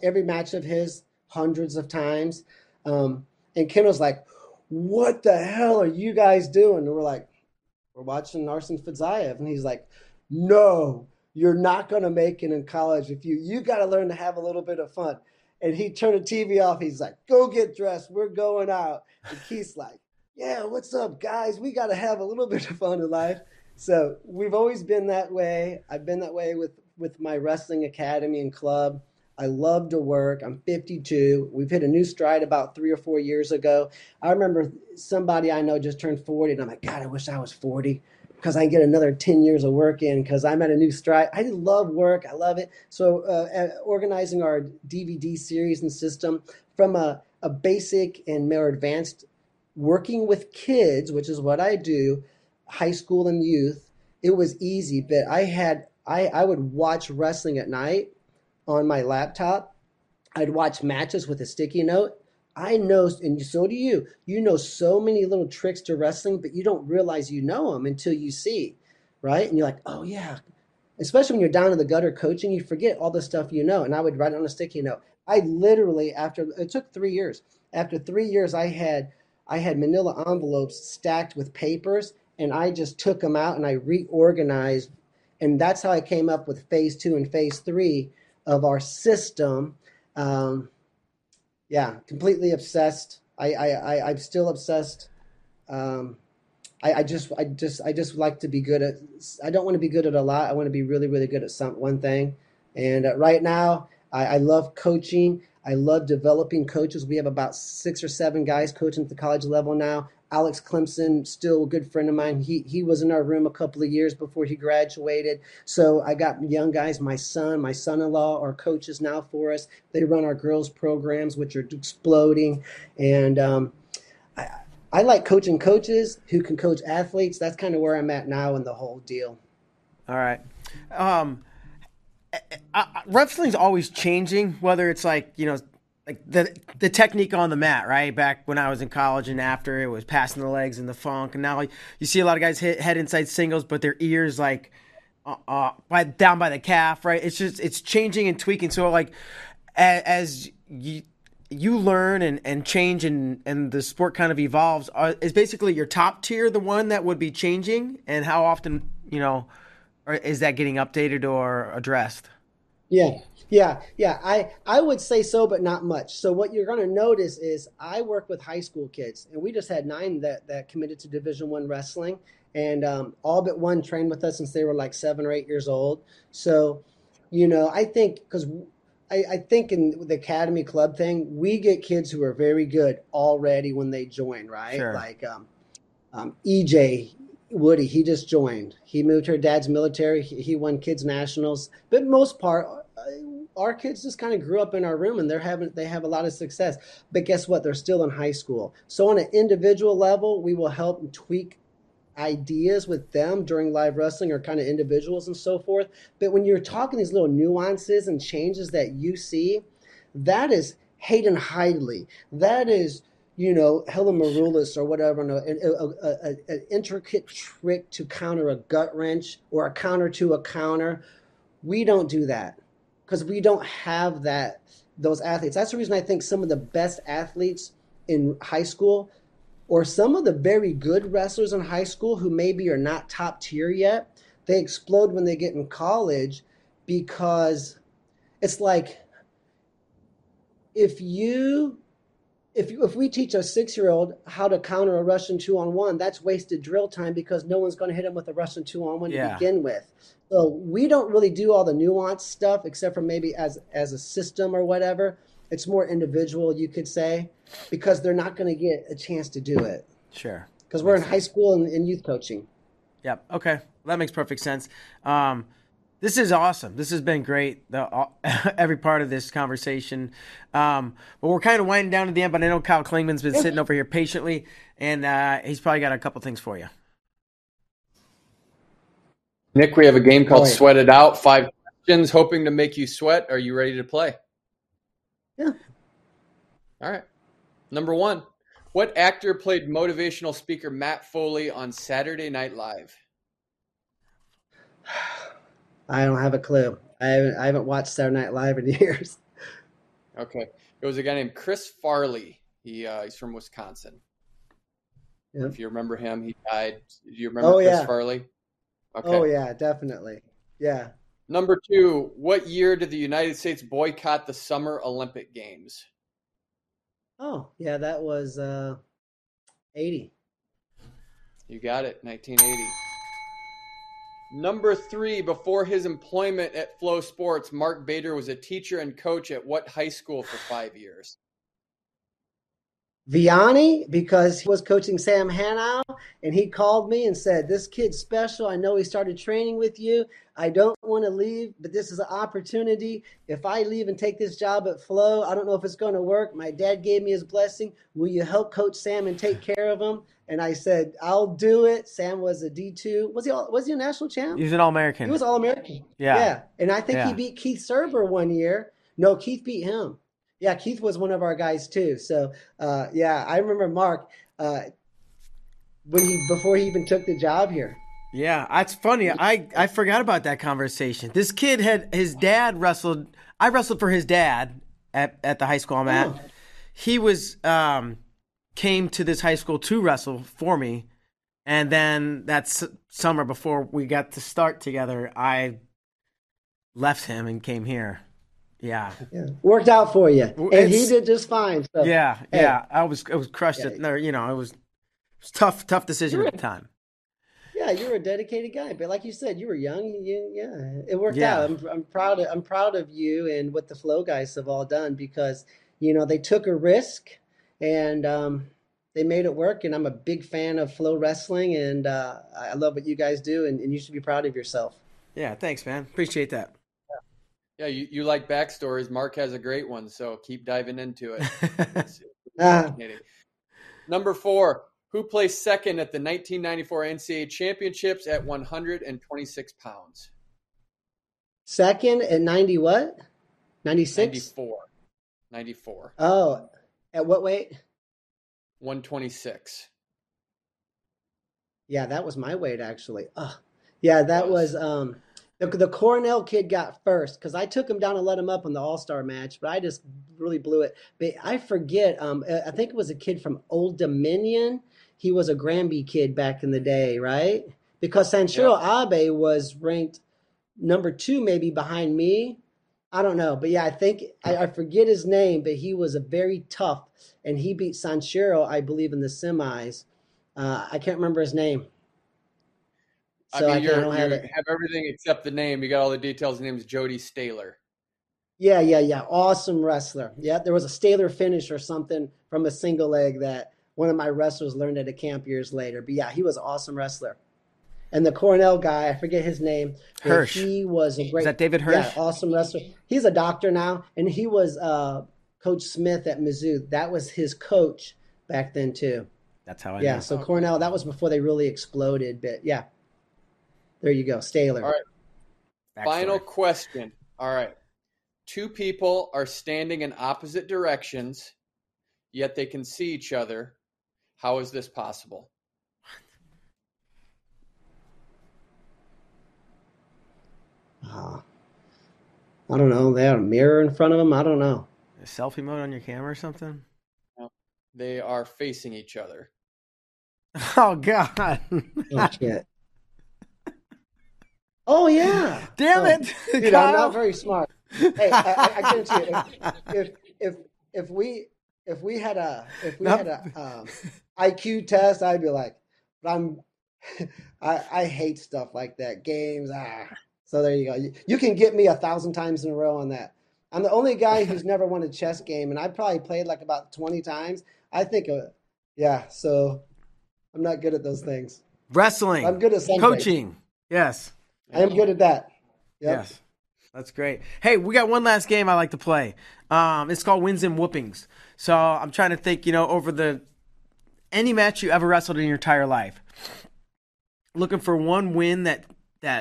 every match of his hundreds of times. And Kendall's like, what the hell are you guys doing? And we're like, we're watching Arsen Fadzayev. And he's like, no, you're not going to make it in college. If you got to learn to have a little bit of fun. And he turned the TV off. He's like, go get dressed. We're going out. And Keith's like, yeah, what's up, guys? We got to have a little bit of fun in life. So we've always been that way. I've been that way with my wrestling academy and club. I love to work. I'm 52. We've hit a new stride about 3 or 4 years ago. I remember somebody I know just turned 40, and I'm like, God, I wish I was 40 because I can get another 10 years of work in because I'm at a new stride. I love work. I love it. So organizing our DVD series and system from a basic and more advanced working with kids, which is what I do, high school and youth, it was easy. But I would watch wrestling at night on my laptop. I'd watch matches with a sticky note. I know, and so do you. You know so many little tricks to wrestling, but you don't realize you know them until you see, right? And you're like, oh, yeah. Especially when you're down in the gutter coaching, you forget all the stuff you know, and I would write it on a sticky note. I literally, it took 3 years. After 3 years, I had manila envelopes stacked with papers, and I just took them out, and I reorganized, and that's how I came up with phase 2 and phase 3 of our system. Completely obsessed. I'm still obsessed. I just like to be good at, I don't want to be good at a lot. I want to be really, really good at one thing. And right now I love coaching. I love developing coaches. We have about 6 or 7 guys coaching at the college level now. Alex Clemson, still a good friend of mine. He was in our room a couple of years before he graduated. So I got young guys, my son, my son-in-law are coaches now for us. They run our girls programs, which are exploding. And I like coaching coaches who can coach athletes. That's kind of where I'm at now in the whole deal. All right. Wrestling's always changing, whether it's like, you know, like the technique on the mat, right? Back when I was in college and after, it was passing the legs and the funk. And now you see a lot of guys hit head inside singles, but their ears like down by the calf, right? It's just, it's changing and tweaking. So like as you learn and change and the sport kind of evolves, is basically your top tier the one that would be changing? And how often, you know, or is that getting updated or addressed? Yeah. I would say so, but not much. So what you're going to notice is I work with high school kids, and we just had 9 that committed to Division I wrestling, and all but one trained with us since they were like 7 or 8 years old. So, you know, I think because I think in the Academy Club thing, we get kids who are very good already when they join, right? Sure. Like EJ Woody, he just joined. He moved to her dad's military. He won kids nationals. But most part, our kids just kind of grew up in our room, and they have a lot of success. But guess what? They're still in high school. So on an individual level, we will help and tweak ideas with them during live wrestling or kind of individuals and so forth. But when you're talking these little nuances and changes that you see, that is Hayden Hidley. That is, you know, Helen Maroulis or whatever, an intricate trick to counter a gut wrench or a counter to a counter. We don't do that because we don't have those athletes. That's the reason I think some of the best athletes in high school or some of the very good wrestlers in high school who maybe are not top tier yet, they explode when they get in college, because it's like if we teach a 6-year-old how to counter a Russian 2-on-1, that's wasted drill time because no one's going to hit him with a Russian 2-on-1 to begin with. So we don't really do all the nuanced stuff except for maybe as a system or whatever. It's more individual, you could say, because they're not going to get a chance to do it. Sure. Because we're in high school and youth coaching. Yep. Okay. Well, that makes perfect sense. This is awesome. This has been great, every part of this conversation. But we're kind of winding down to the end, but I know Kyle Klingman's been sitting over here patiently, and he's probably got a couple things for you. Nick, we have a game called Sweat It Out. 5 questions hoping to make you sweat. Are you ready to play? Yeah. All right. Number 1, what actor played motivational speaker Matt Foley on Saturday Night Live? I don't have a clue. I haven't watched Saturday Night Live in years. Okay. It was a guy named Chris Farley. He's from Wisconsin. Yep. If you remember him, he died. Do you remember Chris Farley? Okay. Oh, yeah, definitely. Yeah. Number 2, what year did the United States boycott the Summer Olympic Games? Oh, yeah, that was 80. You got it, 1980. Number 3, before his employment at Flow Sports, Mark Bader was a teacher and coach at what high school for 5 years? Vianney, because he was coaching Sam Hanow, and he called me and said, this kid's special. I know he started training with you. I don't want to leave, but this is an opportunity. If I leave and take this job at Flow, I don't know if it's going to work. My dad gave me his blessing. Will you help coach Sam and take care of him? And I said, I'll do it. Sam was a D2. Was he a national champ? He was an All-American. He was All-American. Yeah. And I think he beat Keith Serber one year. No, Keith beat him. Yeah, Keith was one of our guys too. So, I remember Mark before he even took the job here. Yeah, that's funny. I forgot about that conversation. This kid had his dad wrestled. I wrestled for his dad at the high school I'm at. Oh. He was came to this high school to wrestle for me, and then that summer before we got to start together, I left him and came here. Yeah, worked out for you, and he did just fine. So, I was crushed. It was tough decision at the time. Yeah, you were a dedicated guy, but like you said, you were young. It worked out. I'm proud of you and what the Flow guys have all done, because they took a risk and they made it work. And I'm a big fan of Flow Wrestling, and I love what you guys do, and you should be proud of yourself. Yeah, thanks, man. Appreciate that. Yeah, you like backstories. Mark has a great one, so keep diving into it. It's Number 4. Who placed second at the 1994 NCAA championships at 126 pounds? Second at 90 what? 96? 94. Oh, at what weight? 126. Yeah, that was my weight, actually. Oh, yeah, that was the Cornell kid got first, because I took him down and let him up in the All-Star match, but I just really blew it. But I forget, I think it was a kid from Old Dominion. He was a Granby kid back in the day, right? Because Sanshiro Abe was ranked number 2 maybe behind me. I don't know. But, yeah, I think I forget his name, but he was a very tough, and he beat Sanshiro, I believe, in the semis. I can't remember his name. So I mean, you have everything except the name. You got all the details. His name is Jody Staler. Yeah. Awesome wrestler. Yeah, there was a Staler finish or something from a single leg that one of my wrestlers learned at a camp years later. But, yeah, he was an awesome wrestler. And the Cornell guy, I forget his name. Hirsch. He was a great – Is that David Hirsch? Yeah, awesome wrestler. He's a doctor now, and he was Coach Smith at Mizzou. That was his coach back then too. That's how I know. Yeah, so Cornell, that was before they really exploded. But, yeah, there you go, Staler. All right, final question. All right. Two people are standing in opposite directions, yet they can see each other. How is this possible? I don't know. They had a mirror in front of them. I don't know. A selfie mode on your camera or something? No, they are facing each other. Oh, God. Oh, shit. Oh, yeah. Damn it. Dude, Kyle. I'm not very smart. Hey, I guarantee you, if we had a IQ test, I'd be like, I hate stuff like that. Games. So there you go. You can get me 1,000 times in a row on that. I'm the only guy who's never won a chess game, and I probably played like about 20 times. I think, so I'm not good at those things. Wrestling. I'm good at something. Coaching. Yes. I am good at that. Yep. Yes. That's great. Hey, we got one last game I like to play. It's called Wins and Whoopings. So I'm trying to think, over any match you ever wrestled in your entire life, looking for one win that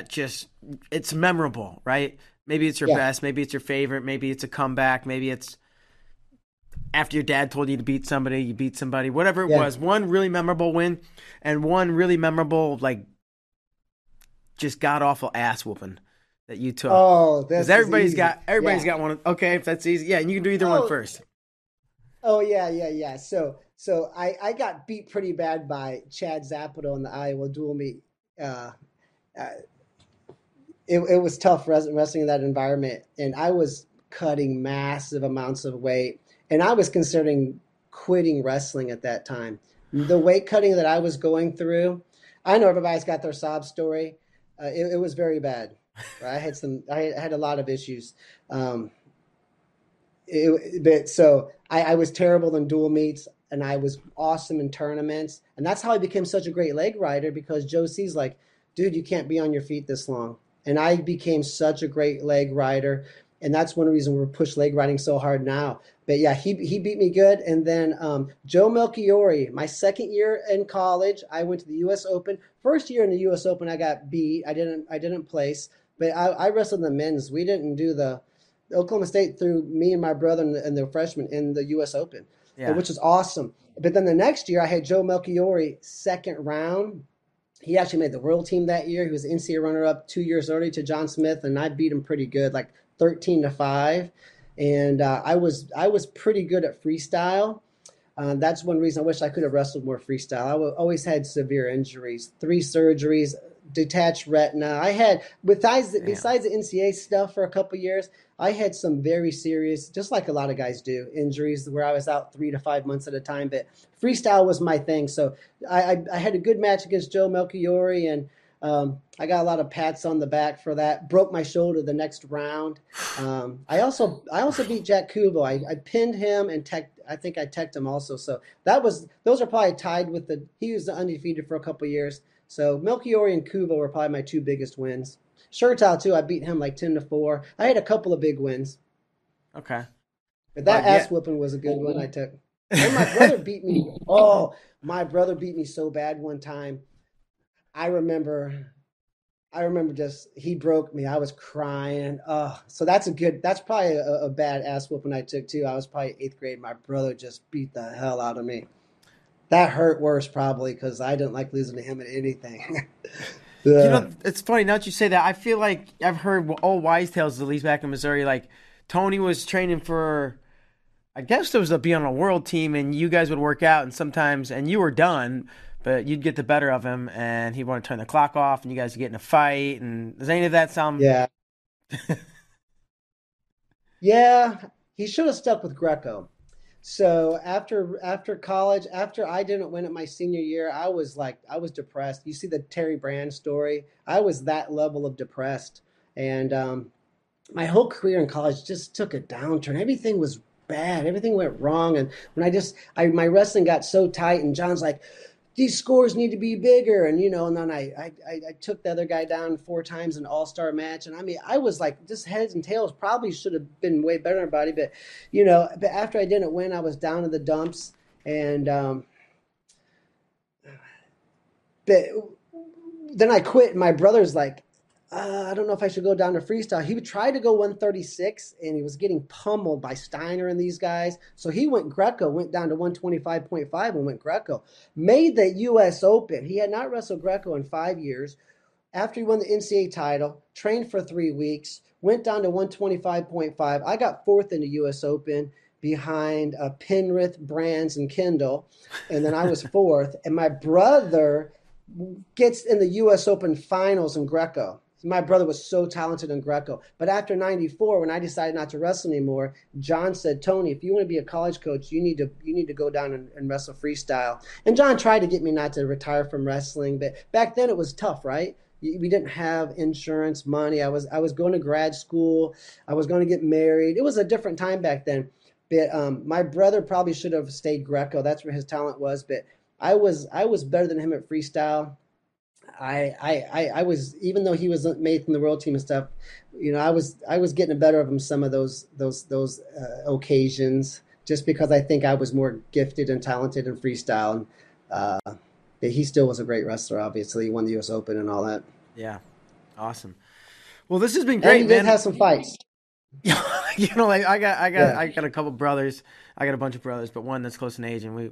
just, it's memorable, right? Maybe it's your best, maybe it's your favorite, maybe it's a comeback, maybe it's after your dad told you to beat somebody, you beat somebody, whatever it was. One really memorable win and one really memorable, like, just god-awful ass whooping that you took. Oh, that's easy. Everybody's got one. Okay, if that's easy. Yeah, and you can do either one first. Oh, yeah. So I got beat pretty bad by Chad Zapato in the Iowa dual meet. It was tough wrestling in that environment, and I was cutting massive amounts of weight, and I was considering quitting wrestling at that time. The weight cutting that I was going through, I know everybody's got their sob story. It was very bad. I had a lot of issues. I was terrible in dual meets, and I was awesome in tournaments, and that's how I became such a great leg rider, because Joe Seay's like, dude, you can't be on your feet this long. And I became such a great leg rider. And that's one reason we're pushing leg riding so hard now. But yeah, he beat me good. And then Joe Melchiori, my second year in college, I went to the U.S. Open. First year in the U.S. Open, I got beat. I didn't place. But I wrestled in the men's. We didn't do the Oklahoma State threw me and my brother and the freshman in the U.S. Open, which is awesome. But then the next year, I had Joe Melchiori second round. He actually made the world team that year. He was NCAA runner-up 2 years early to John Smith, and I beat him pretty good, like 13-5. And I was pretty good at freestyle. That's one reason I wish I could have wrestled more freestyle. I always had severe injuries, 3 surgeries, detached retina. I had, besides the NCAA stuff for a couple years, I had some very serious, just like a lot of guys do, injuries where I was out 3 to 5 months at a time. But freestyle was my thing. So I had a good match against Joe Melchiori, and I got a lot of pats on the back for that. Broke my shoulder the next round. I also beat Jack Kubo. I pinned him and I think I teched him also. So those are probably tied with he was undefeated for a couple of years. So Melchiori and Kubo were probably my two biggest wins. Shertow too, I beat him like 10-4. I had a couple of big wins. Okay. But that ass whooping was a good one I took. And my brother beat me. Oh, my brother beat me so bad one time. I remember just, he broke me. I was crying. So that's probably a bad ass whooping I took too. I was probably 8th grade. My brother just beat the hell out of me. That hurt worse probably because I didn't like losing to him at anything. You know, it's funny now that you say that. I feel like I've heard old wise tales, at least back in Missouri, like Tony was training for, I guess it was to be on a world team, and you guys would work out and you were done, but you'd get the better of him and he'd want to turn the clock off and you guys would get in a fight. And does any of that sound? Yeah. Yeah. He should have stuck with Greco. So after college, after I didn't win at my senior year, I was depressed. You see the Terry Brand story. I was that level of depressed. And my whole career in college just took a downturn. Everything was bad. Everything went wrong. And when my wrestling got so tight, and John's like, these scores need to be bigger. And, you know, and then I took the other guy down 4 times in an all-star match. And I mean, I was like, just heads and tails, probably should have been way better than everybody. But, you know, but after I didn't win, I was down in the dumps. And but then I quit. And my brother's like, I don't know if I should go down to freestyle. He would try to go 136, and he was getting pummeled by Steiner and these guys. So he went Greco, went down to 125.5 and went Greco. Made the U.S. Open. He had not wrestled Greco in 5 years. After he won the NCAA title, trained for 3 weeks, went down to 125.5. I got 4th in the U.S. Open behind Penrith, Brands, and Kendall. And then I was 4th. And my brother gets in the U.S. Open finals in Greco. My brother was so talented in Greco. But after 94, when I decided not to wrestle anymore, John said, Tony, if you want to be a college coach, you need to go down and wrestle freestyle. And John tried to get me not to retire from wrestling. But back then it was tough, right? We didn't have insurance, money. I was going to grad school. I was going to get married. It was a different time back then. But my brother probably should have stayed Greco. That's where his talent was. But I was better than him at freestyle. I was, even though he was made from the world team and stuff, you know, I was getting better of him some of those occasions, just because I think I was more gifted and talented in freestyle. But he still was a great wrestler. Obviously, he won the U.S. Open and all that. Yeah, awesome. Well, this has been great. And he did have some fights. You know, like I got I got a couple brothers. I got a bunch of brothers, but one that's close in age, and we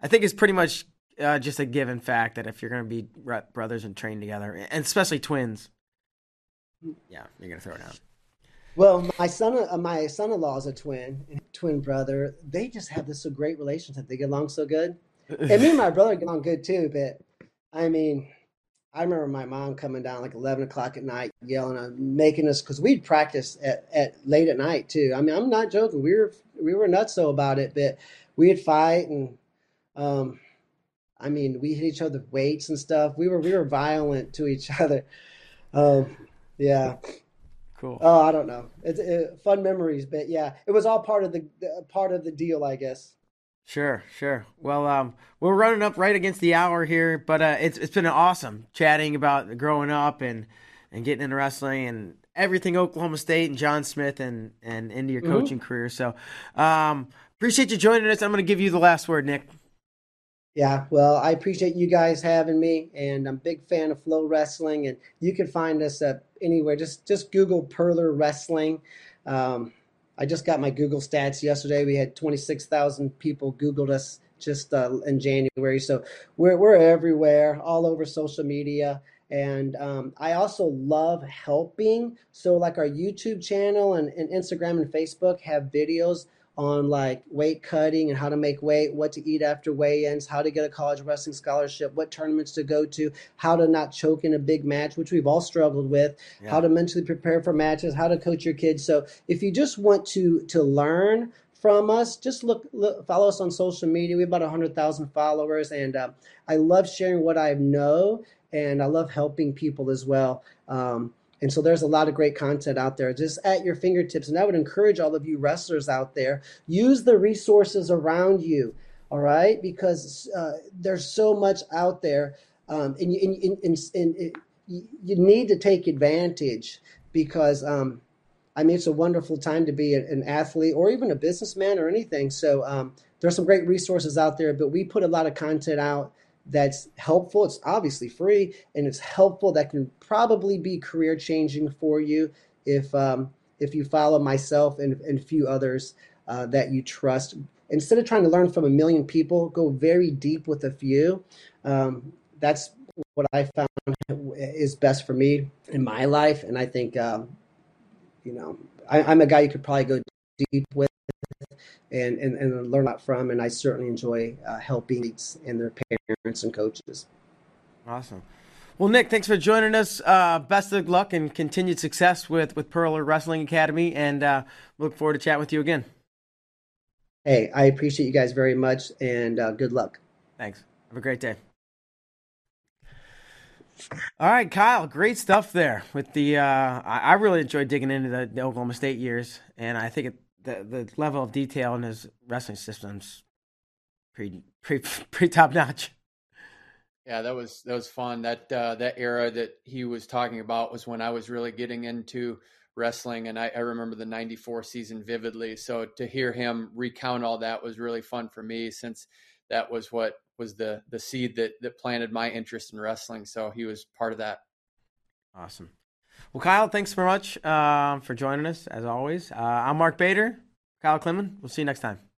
I think it's pretty much. Just a given fact that if you're going to be brothers and train together, and especially twins, yeah, you're going to throw it out. Well, my son-in-law is a twin brother. They just have this great relationship. They get along so good. And me and my brother get along good too. But I mean, I remember my mom coming down like 11 o'clock at night, yelling, making us, because we'd practice at late at night too. I mean, I'm not joking. We were nuts so about it, but we'd fight and. I mean, we hit each other with weights and stuff. We were violent to each other. Yeah. Cool. Oh, I don't know. It's fun memories, but yeah, it was all part of the deal, I guess. Sure. Well, we're running up right against the hour here, but it's been awesome chatting about growing up and getting into wrestling and everything Oklahoma State and John Smith and into your coaching career. So appreciate you joining us. I'm going to give you the last word, Nick. Yeah, well, I appreciate you guys having me, and I'm a big fan of Flow Wrestling, and you can find us anywhere. Just Google Purler Wrestling. I just got my Google stats yesterday. We had 26,000 people Googled us just in January, so we're everywhere, all over social media. And I also love helping. So like our YouTube channel and Instagram and Facebook have videos on like weight cutting and how to make weight, what to eat after weigh-ins, how to get a college wrestling scholarship, what tournaments to go to, how to not choke in a big match, which we've all struggled with, how to mentally prepare for matches, how to coach your kids. So if you just want to learn from us, just look, follow us on social media. We have about 100,000 followers, and I love sharing what I know, and I love helping people as well. And so there's a lot of great content out there just at your fingertips. And I would encourage all of you wrestlers out there, use the resources around you, all right? Because there's so much out there, and you need to take advantage because, I mean, it's a wonderful time to be an athlete or even a businessman or anything. So there's some great resources out there, but we put a lot of content out that's helpful. It's obviously free, and it's helpful. That can probably be career changing for you if you follow myself and a few others that you trust. Instead of trying to learn from 1,000,000 people, go very deep with a few. That's what I found is best for me in my life, and I think I'm a guy you could probably go deep with and learn a lot from, and I certainly enjoy helping kids and their parents and coaches. Awesome. Well, Nick, thanks for joining us. Best of luck and continued success with Purler Wrestling Academy, and look forward to chatting with you again. Hey, I appreciate you guys very much, and good luck. Thanks. Have a great day. All right, Kyle, great stuff there. With the, I really enjoyed digging into the Oklahoma State years, and I think the level of detail in his wrestling system's pretty top notch. Yeah, that was fun. That era that he was talking about was when I was really getting into wrestling, and I remember the '94 season vividly. So to hear him recount all that was really fun for me, since that was what was the seed that planted my interest in wrestling. So he was part of that. Awesome. Well, Kyle, thanks so much for joining us, as always. I'm Mark Bader, Kyle Clemon. We'll see you next time.